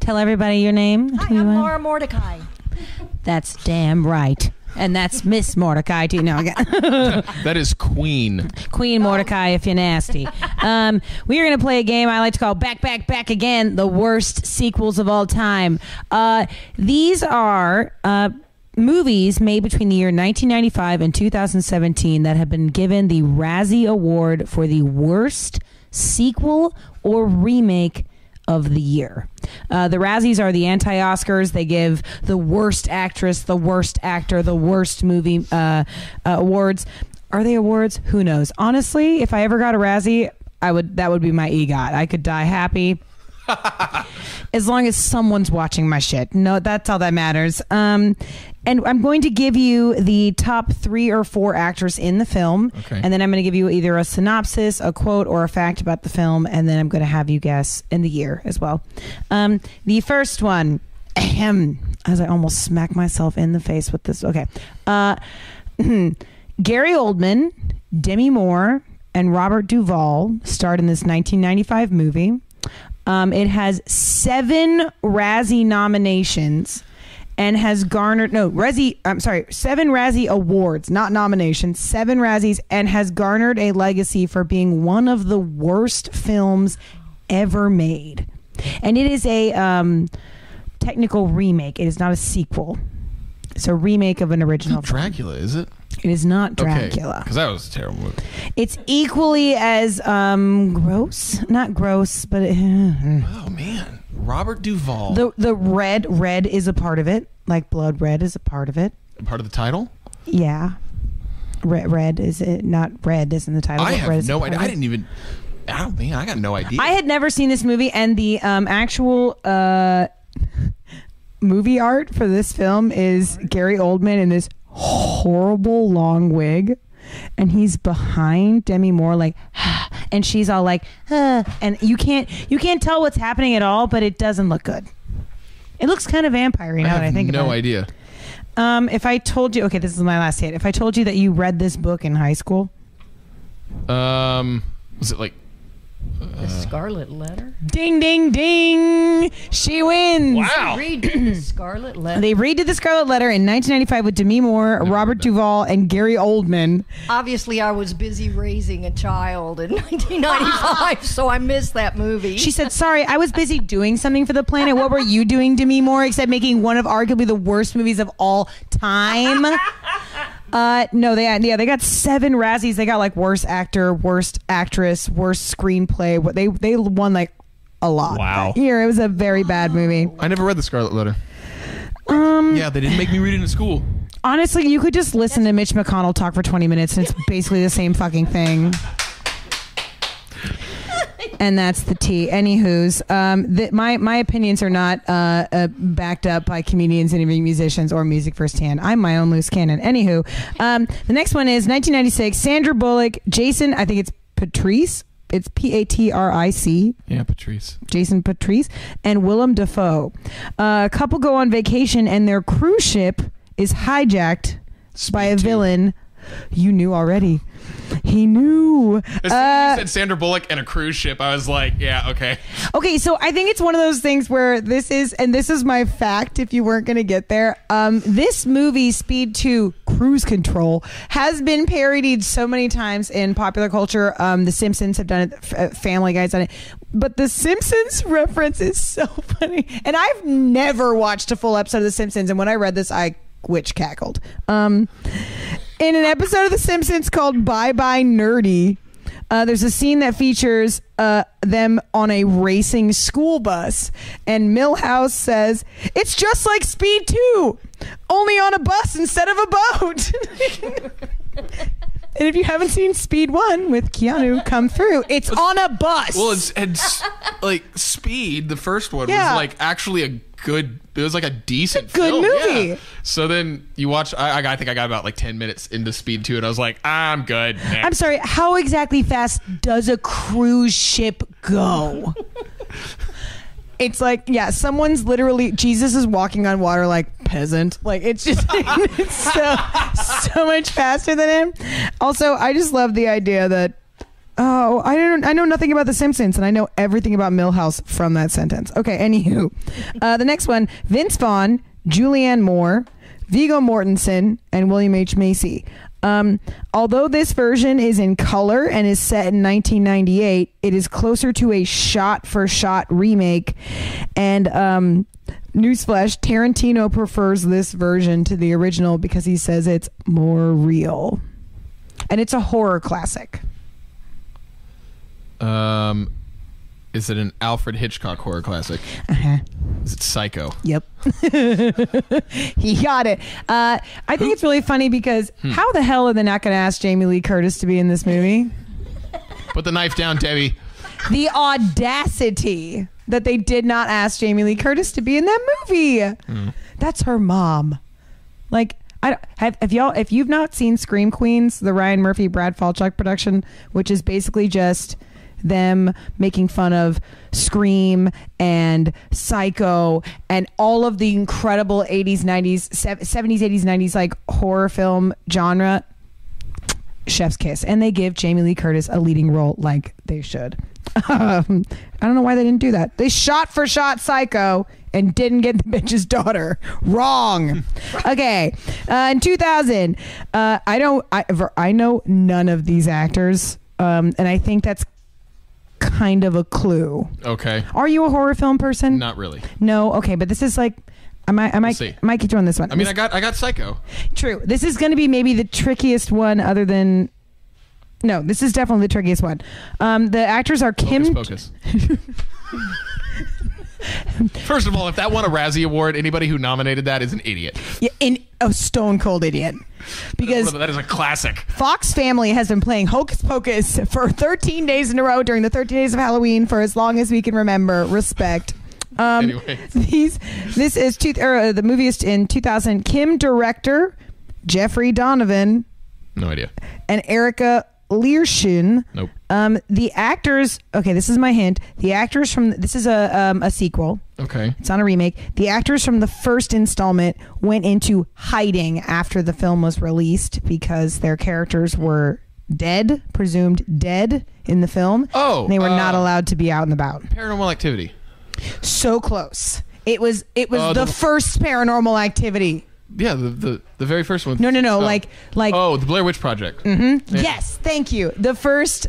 Tell everybody your name. Hi, I'm Laura Mordecai. That's damn right. And that's Miss Mordecai, too. No, that is Queen. Queen Mordecai, if you're nasty. We are going to play a game I like to call Back, Back, Back Again, the worst sequels of all time. These are movies made between the year 1995 and 2017 that have been given the Razzie Award for the worst sequel or remake of the year. The Razzies are the anti-Oscars. They give the worst actress, the worst actor, the worst movie awards. Are they awards? Who knows? Honestly, if I ever got a Razzie, that would be my EGOT. I could die happy. As long as someone's watching my shit. No, that's all that matters. And I'm going to give you the top 3 or 4 actors in the film. Okay. And then I'm going to give you either a synopsis, a quote, or a fact about the film. And then I'm going to have you guess in the year as well. The first one, as I almost smack myself in the face with this. Okay. Gary Oldman, Demi Moore, and Robert Duvall starred in this 1995 movie. It has 7 Razzie nominations and has garnered 7 Razzie awards, not nominations, 7 Razzies, and has garnered a legacy for being one of the worst films ever made. And it is a technical remake. It is not a sequel. It's a remake of an original. It's not Dracula, is it? It is not Dracula. Because that was a terrible movie. It's equally as gross. Not gross, but... oh, man. Robert Duvall. The red is a part of it. Like blood red is a part of it. Part of the title? Yeah. Red is it. Not red isn't the title. I have no idea. I didn't even... Oh, man. I got no idea. I had never seen this movie, and the actual... movie art for this film is Gary Oldman in this horrible long wig, and he's behind Demi Moore, like, and she's all like, and you can't tell what's happening at all, but it doesn't look good. It looks kind of vampire-y now that I think about it. I have no idea. If I told you, okay, this is my last hit. If I told you that you read this book in high school, was it like? The Scarlet Letter? Ding, ding, ding! She wins! Wow! They redid the Scarlet Letter. They redid the Scarlet Letter in 1995 with Demi Moore, Robert Duvall, and Gary Oldman. Obviously, I was busy raising a child in 1995, so I missed that movie. She said, sorry, I was busy doing something for the planet. What were you doing, Demi Moore, except making one of arguably the worst movies of all time? No, they got 7 Razzies. They got like worst actor, worst actress, worst screenplay. They won like a lot. Wow. It was a very bad movie. I never read The Scarlet Letter. Yeah, they didn't make me read it in school. Honestly, you could just listen to Mitch McConnell talk for 20 minutes and it's basically the same fucking thing. And that's the tea. Anywho's, my opinions are not backed up by comedians, interviewing musicians, or music firsthand. I'm my own loose cannon. Anywho, the next one is 1996. Sandra Bullock, Jason. I think it's Patrice. It's Patric. Yeah, Patrice. Jason Patrice and Willem Dafoe. A couple go on vacation and their cruise ship is hijacked by a villain. You knew already. He knew. As soon as you said Sandra Bullock and a cruise ship, I was like, yeah, okay. Okay, so I think it's one of those things where this is my fact if you weren't going to get there. This movie, Speed 2 Cruise Control, has been parodied so many times in popular culture. The Simpsons have done it. Family Guy's done it. But the Simpsons reference is so funny. And I've never watched a full episode of The Simpsons. And when I read this, I witch cackled. In an episode of The Simpsons called Bye Bye Nerdy, there's a scene that features them on a racing school bus. And Milhouse says, it's just like Speed 2, only on a bus instead of a boat. And if you haven't seen Speed 1 with Keanu come through, it's on a bus. Well, it's like Speed, the first one, was like actually a good... It was like a decent film. Good movie. Yeah. So then you watch, I think I got about like 10 minutes into Speed 2 and I was like, I'm good. Next. I'm sorry. How exactly fast does a cruise ship go? It's like, yeah, someone's literally, Jesus is walking on water like, peasant. Like, it's just it's so much faster than him. Also, I just love the idea that, oh, I know nothing about The Simpsons, and I know everything about Milhouse from that sentence. Okay, anywho. The next one, Vince Vaughn, Julianne Moore, Viggo Mortensen, and William H. Macy. Although this version is in color and is set in 1998, it is closer to a shot-for-shot remake. And newsflash, Tarantino prefers this version to the original because he says it's more real. And it's a horror classic. Is it an Alfred Hitchcock horror classic? Uh-huh. Is it Psycho? Yep. He got it. I think it's really funny because how the hell are they not going to ask Jamie Lee Curtis to be in this movie? Put the knife down, Debbie. The audacity that they did not ask Jamie Lee Curtis to be in that movie. That's her mom. Like, I don't, if you've not seen Scream Queens, the Ryan Murphy, Brad Falchuk production, which is basically just them making fun of Scream and Psycho and all of the incredible 70s, 80s, 90s like horror film genre, chef's kiss. And they give Jamie Lee Curtis a leading role like they should. I don't know why they didn't do that. They shot for shot Psycho and didn't get the bitch's daughter. Wrong. Okay. In 2000, I know none of these actors, and I think that's kind of a clue. Okay. Are you a horror film person? Not really. No. Okay, but this is like, I might get you on this one. I mean, I got Psycho. True. This is going to be maybe the trickiest one, other than. No, this is definitely the trickiest one. The actors are Kim. Focus, focus. First of all, if that won a Razzie Award, anybody who nominated that is an idiot. Yeah, a stone cold idiot. Because that is a classic. Fox Family has been playing Hocus Pocus for 13 days in a row during the 13 days of Halloween for as long as we can remember. Respect. Anyway, the movie is in 2000. Kim director Jeffrey Donovan. No idea. And Erica Learshin. Nope. The actors. Okay, this is my hint. The actors from this is a sequel. Okay. It's not a remake. The actors from the first installment went into hiding after the film was released because their characters were dead, presumed dead in the film. Oh. And they were not allowed to be out and about. Paranormal Activity. So close. It was the first Paranormal Activity. Yeah, the very first one. No, like the Blair Witch Project. Mm-hmm. Yeah. Yes, thank you. The first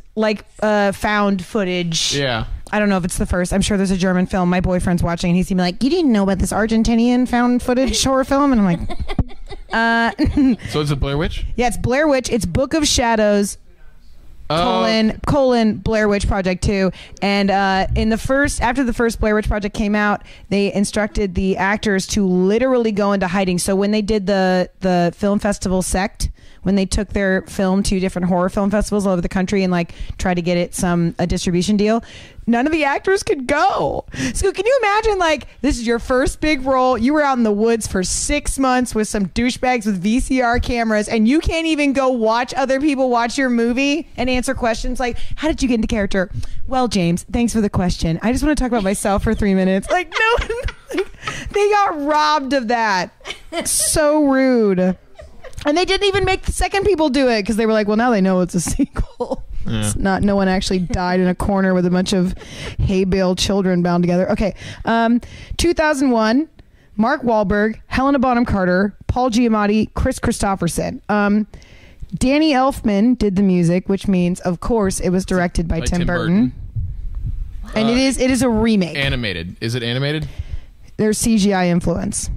found footage. Yeah. I don't know if it's the first. I'm sure there's a German film. My boyfriend's watching, and he's gonna be like, "You didn't know about this Argentinian found footage horror film?" And I'm like, So it's a Blair Witch? Yeah, it's Blair Witch. It's Book of Shadows. colon Blair Witch Project 2. And after the first Blair Witch Project came out, they instructed the actors to literally go into hiding. So when they did the film festival sect, when they took their film to different horror film festivals all over the country and like tried to get it a distribution deal, none of the actors could go. So can you imagine, like, this is your first big role. You were out in the woods for 6 months with some douchebags with VCR cameras, and you can't even go watch other people watch your movie and answer questions like, how did you get into character? Well, James, thanks for the question. I just want to talk about myself for 3 minutes. Like, no, like, they got robbed of that. So rude. And they didn't even make the second people do it because they were like, well, now they know it's a sequel. Yeah. It's not. No one actually died in a corner with a bunch of hay bale children bound together. Okay. 2001, Mark Wahlberg, Helena Bonham Carter, Paul Giamatti, Chris Christopherson. Danny Elfman did the music, which means, of course, it was directed by Tim Burton. And it is a remake. Animated. Is it animated? There's CGI influence.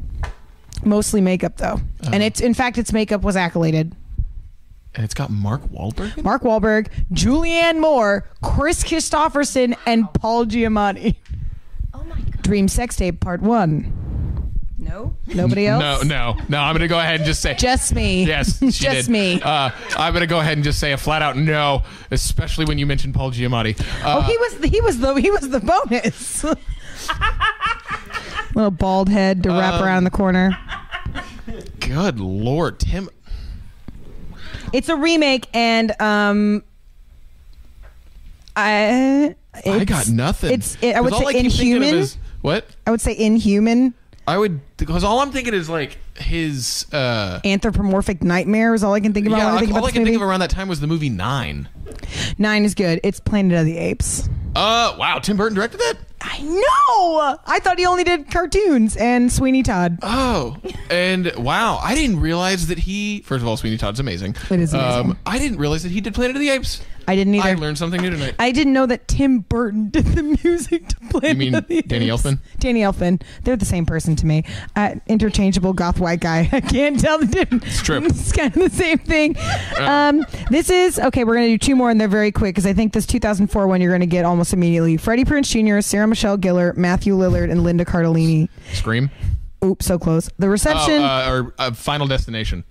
Mostly makeup, though. And in fact, its makeup was accoladed. And it's got Mark Wahlberg? Mark Wahlberg, Julianne Moore, Chris Christopherson, and Paul Giamatti. Oh, my God. Dream Sex Tape Part 1. No? Nobody else? No. I'm going to go ahead and just say... Just me. Yes, she just did. Me. I'm going to go ahead and just say a flat-out no, especially when you mentioned Paul Giamatti. He was the bonus. Little bald head to wrap around the corner. Good Lord, Tim. It's a remake, and I got nothing. I would say Inhuman. What? I would say Inhuman. I would, because all I'm thinking is like his anthropomorphic nightmare is all I can think about. Yeah, all I can think of around that time was the movie Nine. Nine is good. It's Planet of the Apes. Wow, Tim Burton directed that? I know. I thought he only did cartoons and Sweeney Todd. Oh, and wow, I didn't realize that he. First of all, Sweeney Todd's amazing. It is amazing. I didn't realize that he did Planet of the Apes. I didn't either. I learned something new tonight. I didn't know that Tim Burton did the music to Planet of the Apes. You mean Danny Elfman? Danny Elfman. They're the same person to me. Interchangeable goth white guy. I can't tell the difference. It's true. It's kind of the same thing. This is, okay, we're going to do two more and they're very quick because I think this 2004 one you're going to get almost immediately. Freddie Prinze Jr., Sarah Michelle Gellar, Matthew Lillard, and Linda Cardellini. Scream. Oops, so close. The Reception. Or Final Destination.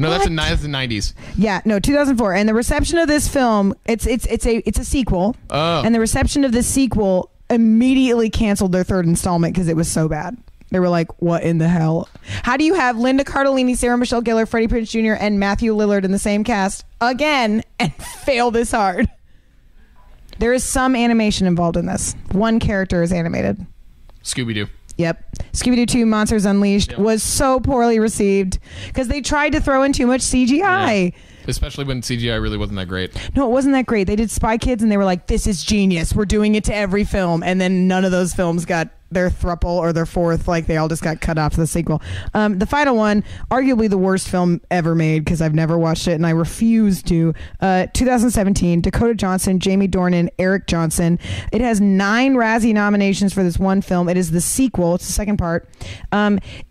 No, what? That's the 90s. Yeah, no, 2004. And the reception of this film, it's a sequel. Oh. And the reception of this sequel immediately canceled their third installment because it was so bad. They were like, what in the hell? How do you have Linda Cardellini, Sarah Michelle Gellar, Freddie Prinze Jr., and Matthew Lillard in the same cast again and fail this hard? There is some animation involved in this. One character is animated. Scooby-Doo. Yep. Scooby-Doo 2 Monsters Unleashed was so poorly received because they tried to throw in too much CGI. Yeah. Especially when CGI really wasn't that great. No, it wasn't that great. They did Spy Kids and they were like, this is genius. We're doing it to every film. And then none of those films got their thruple or their fourth. Like they all just got cut off the sequel. The final one, arguably the worst film ever made because I've never watched it and I refuse to. 2017, Dakota Johnson, Jamie Dornan, Eric Johnson. It has 9 Razzie nominations for this one film. It is the sequel. It's the second part.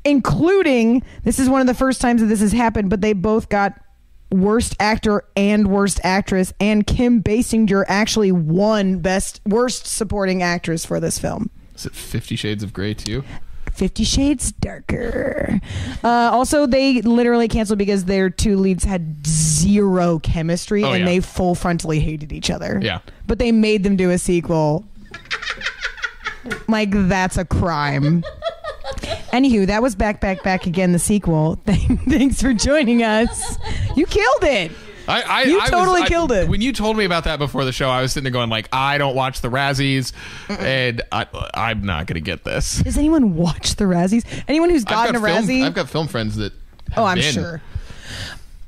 Including, this is one of the first times that this has happened, but they both got worst actor and worst actress, and Kim Basinger actually won worst supporting actress for this film. Is it 50 Shades of Grey too? 50 Shades Darker. Also, they literally canceled because their two leads had zero chemistry and they full frontally hated each other. Yeah. But they made them do a sequel. Like, that's a crime. Anywho, that was Back Again, the sequel. Thanks for joining us. You killed it. You totally killed it. When you told me about that before the show, I was sitting there going like, I don't watch the Razzies, and I'm not going to get this. Does anyone watch the Razzies? Anyone who's gotten a Razzie? I've got film friends that have been. I'm sure.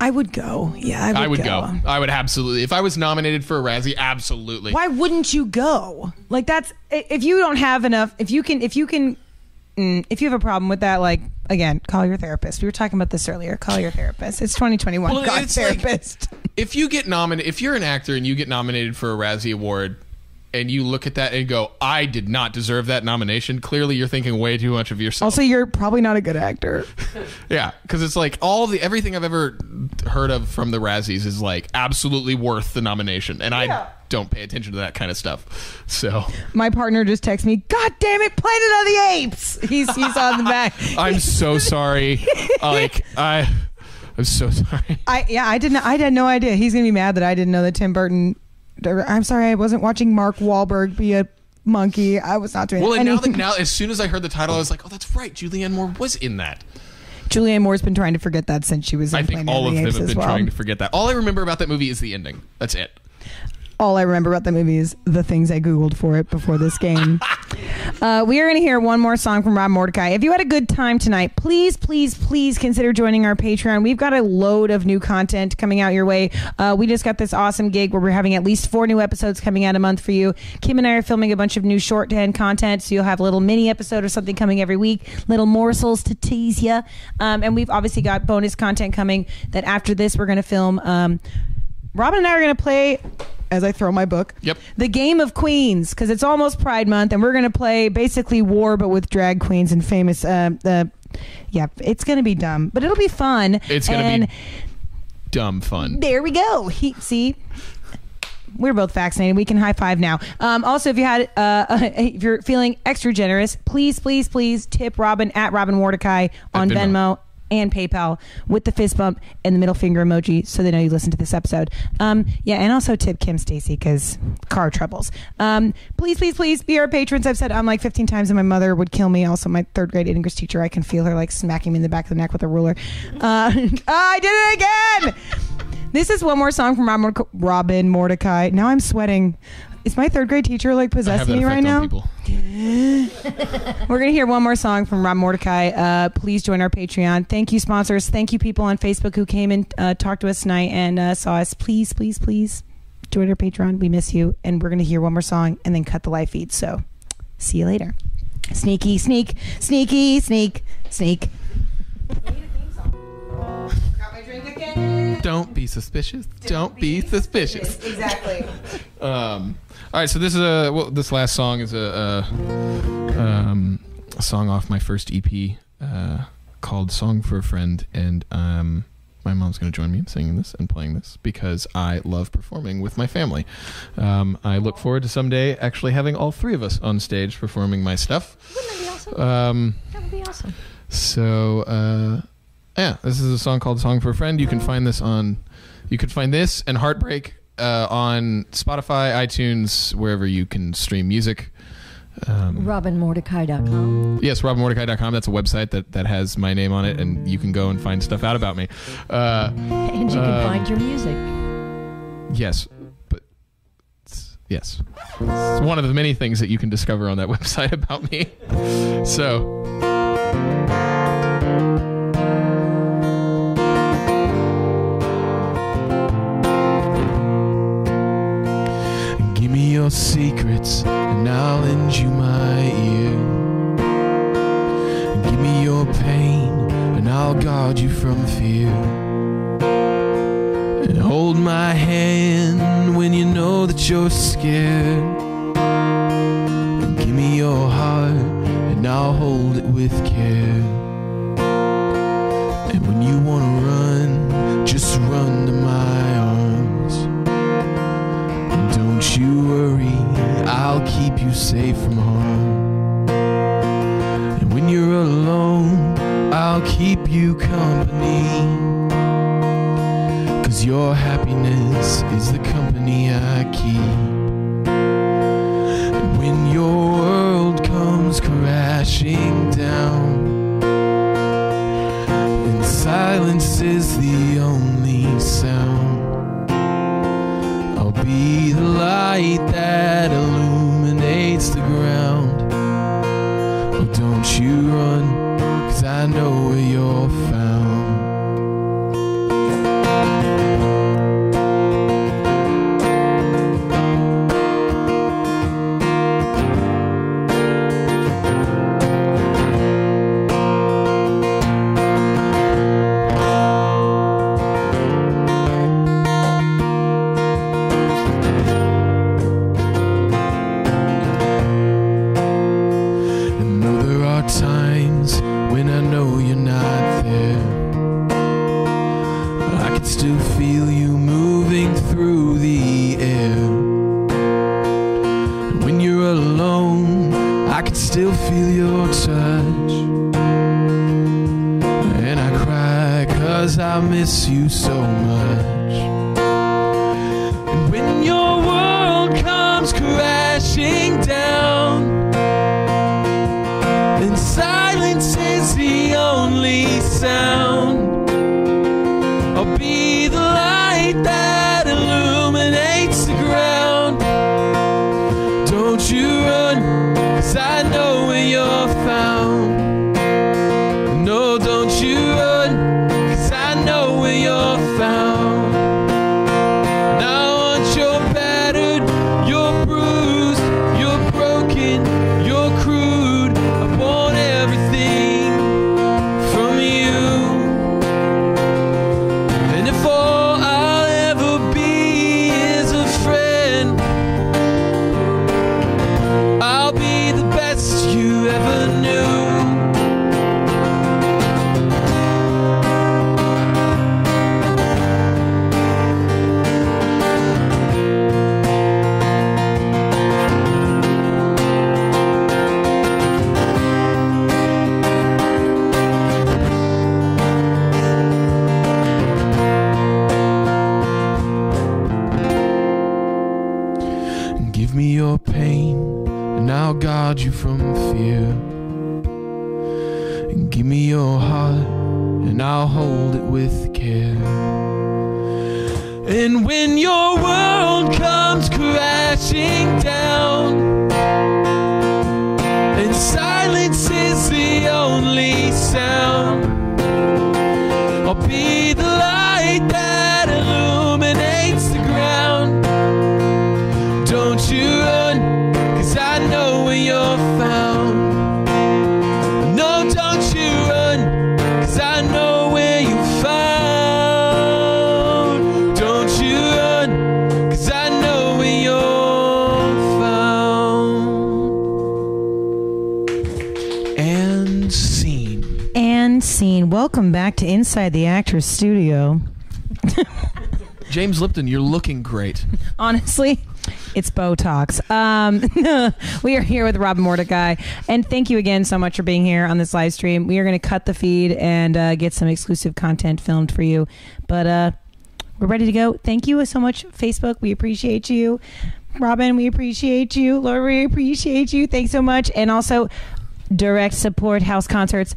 I would go. Yeah, I would go. I would absolutely. If I was nominated for a Razzie, absolutely. Why wouldn't you go? Like, that's, if you don't have enough, if you have a problem with that, like, again, call your therapist. We were talking about this earlier. Call your therapist. It's 2021. Well, God, therapist. Like, if you're an actor and you get nominated for a Razzie Award and you look at that and go, I did not deserve that nomination, clearly you're thinking way too much of yourself. Also, you're probably not a good actor. Yeah, because it's like everything I've ever heard of from the Razzies is like absolutely worth the nomination. And I don't pay attention to that kind of stuff. So my partner just texted me, God damn it, Planet of the Apes. He's on the back. I'm so sorry. I'm so sorry. I had no idea. He's gonna be mad that I didn't know that Tim Burton. I'm sorry, I wasn't watching Mark Wahlberg be a monkey. I was not doing anything. Well, and now as soon as I heard the title, I was like, oh, that's right, Julianne Moore was in that. Julianne Moore's been trying to forget that since she was in Planet of the Apes. I think all of them have been trying to forget that. All I remember about that movie is the ending. That's it. All I remember about that movie is the things I Googled for it before this game. We are going to hear one more song from Rob Mordecai. If you had a good time tonight, please, please, please consider joining our Patreon. We've got a load of new content coming out your way. We just got this awesome gig where we're having at least 4 new episodes coming out a month for you. Kim and I are filming a bunch of new shorthand content, so you'll have a little mini episode or something coming every week, little morsels to tease you. And we've obviously got bonus content coming that after this we're going to film. Robin and I are going to play... as I throw my book. Yep. The Game of Queens, because it's almost Pride Month, and we're going to play basically war, but with drag queens and famous... yeah, it's going to be dumb, but it'll be fun. It's going to be dumb fun. There we go. See? We're both vaccinated. We can high five now. Also, if you're feeling extra generous, please, please, please tip Robin at Robin Mordecai on Venmo and PayPal with the fist bump and the middle finger emoji so they know you listened to this episode. Yeah, and also tip Kim Stacy because car troubles. Please, please, please be our patrons. I've said I'm like 15 times and my mother would kill me. Also, my 3rd grade English teacher, I can feel her like smacking me in the back of the neck with a ruler. I did it again! This is one more song from Robin Mordecai. Now I'm sweating. Is my 3rd grade teacher like possessing me right now? People. We're going to hear one more song from Rob Mordecai. Please join our Patreon. Thank you, sponsors. Thank you, people on Facebook who came and talked to us tonight and saw us. Please, please, please join our Patreon. We miss you. And we're going to hear one more song and then cut the live feed. So see you later. Sneaky, sneak, sneaky, sneak, sneak. Don't be suspicious. Don't be suspicious. Exactly. All right, so this is a this last song is a song off my first EP called "Song for a Friend," and my mom's going to join me in singing this and playing this because I love performing with my family. I look forward to someday actually having all three of us on stage performing my stuff. Wouldn't that be awesome? That would be awesome. So. Yeah, this is a song called "Song for a Friend." You can find this on, you can find this and "Heartbreak" on Spotify, iTunes, wherever you can stream music. RobinMordecai.com. Yes, RobinMordecai.com. That's a website that has my name on it, and you can go and find stuff out about me. And you can find your music. Yes. Yes. It's one of the many things that you can discover on that website about me. So... your secrets and I'll lend you my ear, and give me your pain and I'll guard you from fear, and hold my hand when you know that you're scared, and give me your heart and I'll hold it with care, and when you want to run, just run to my arms, and don't you worry, I'll keep you safe from harm. And when you're alone, I'll keep you company, 'cause your happiness is the company I keep. And when your world comes crashing down, and silence is the only sound, I'll be the light that illuminates the ground. Oh, don't you run, 'cause I know where you're found. Down, And welcome back to Inside the Actors Studio. James Lipton, you're looking great. Honestly, it's Botox. We are here with Robin Mordecai, and thank you again so much for being here on this live stream. We are going to cut the feed and get some exclusive content filmed for you, but we're ready to go. Thank you so much, Facebook. We appreciate you. Robin, we appreciate you. Laura, we appreciate you. Thanks so much. And also, Direct Support House Concerts.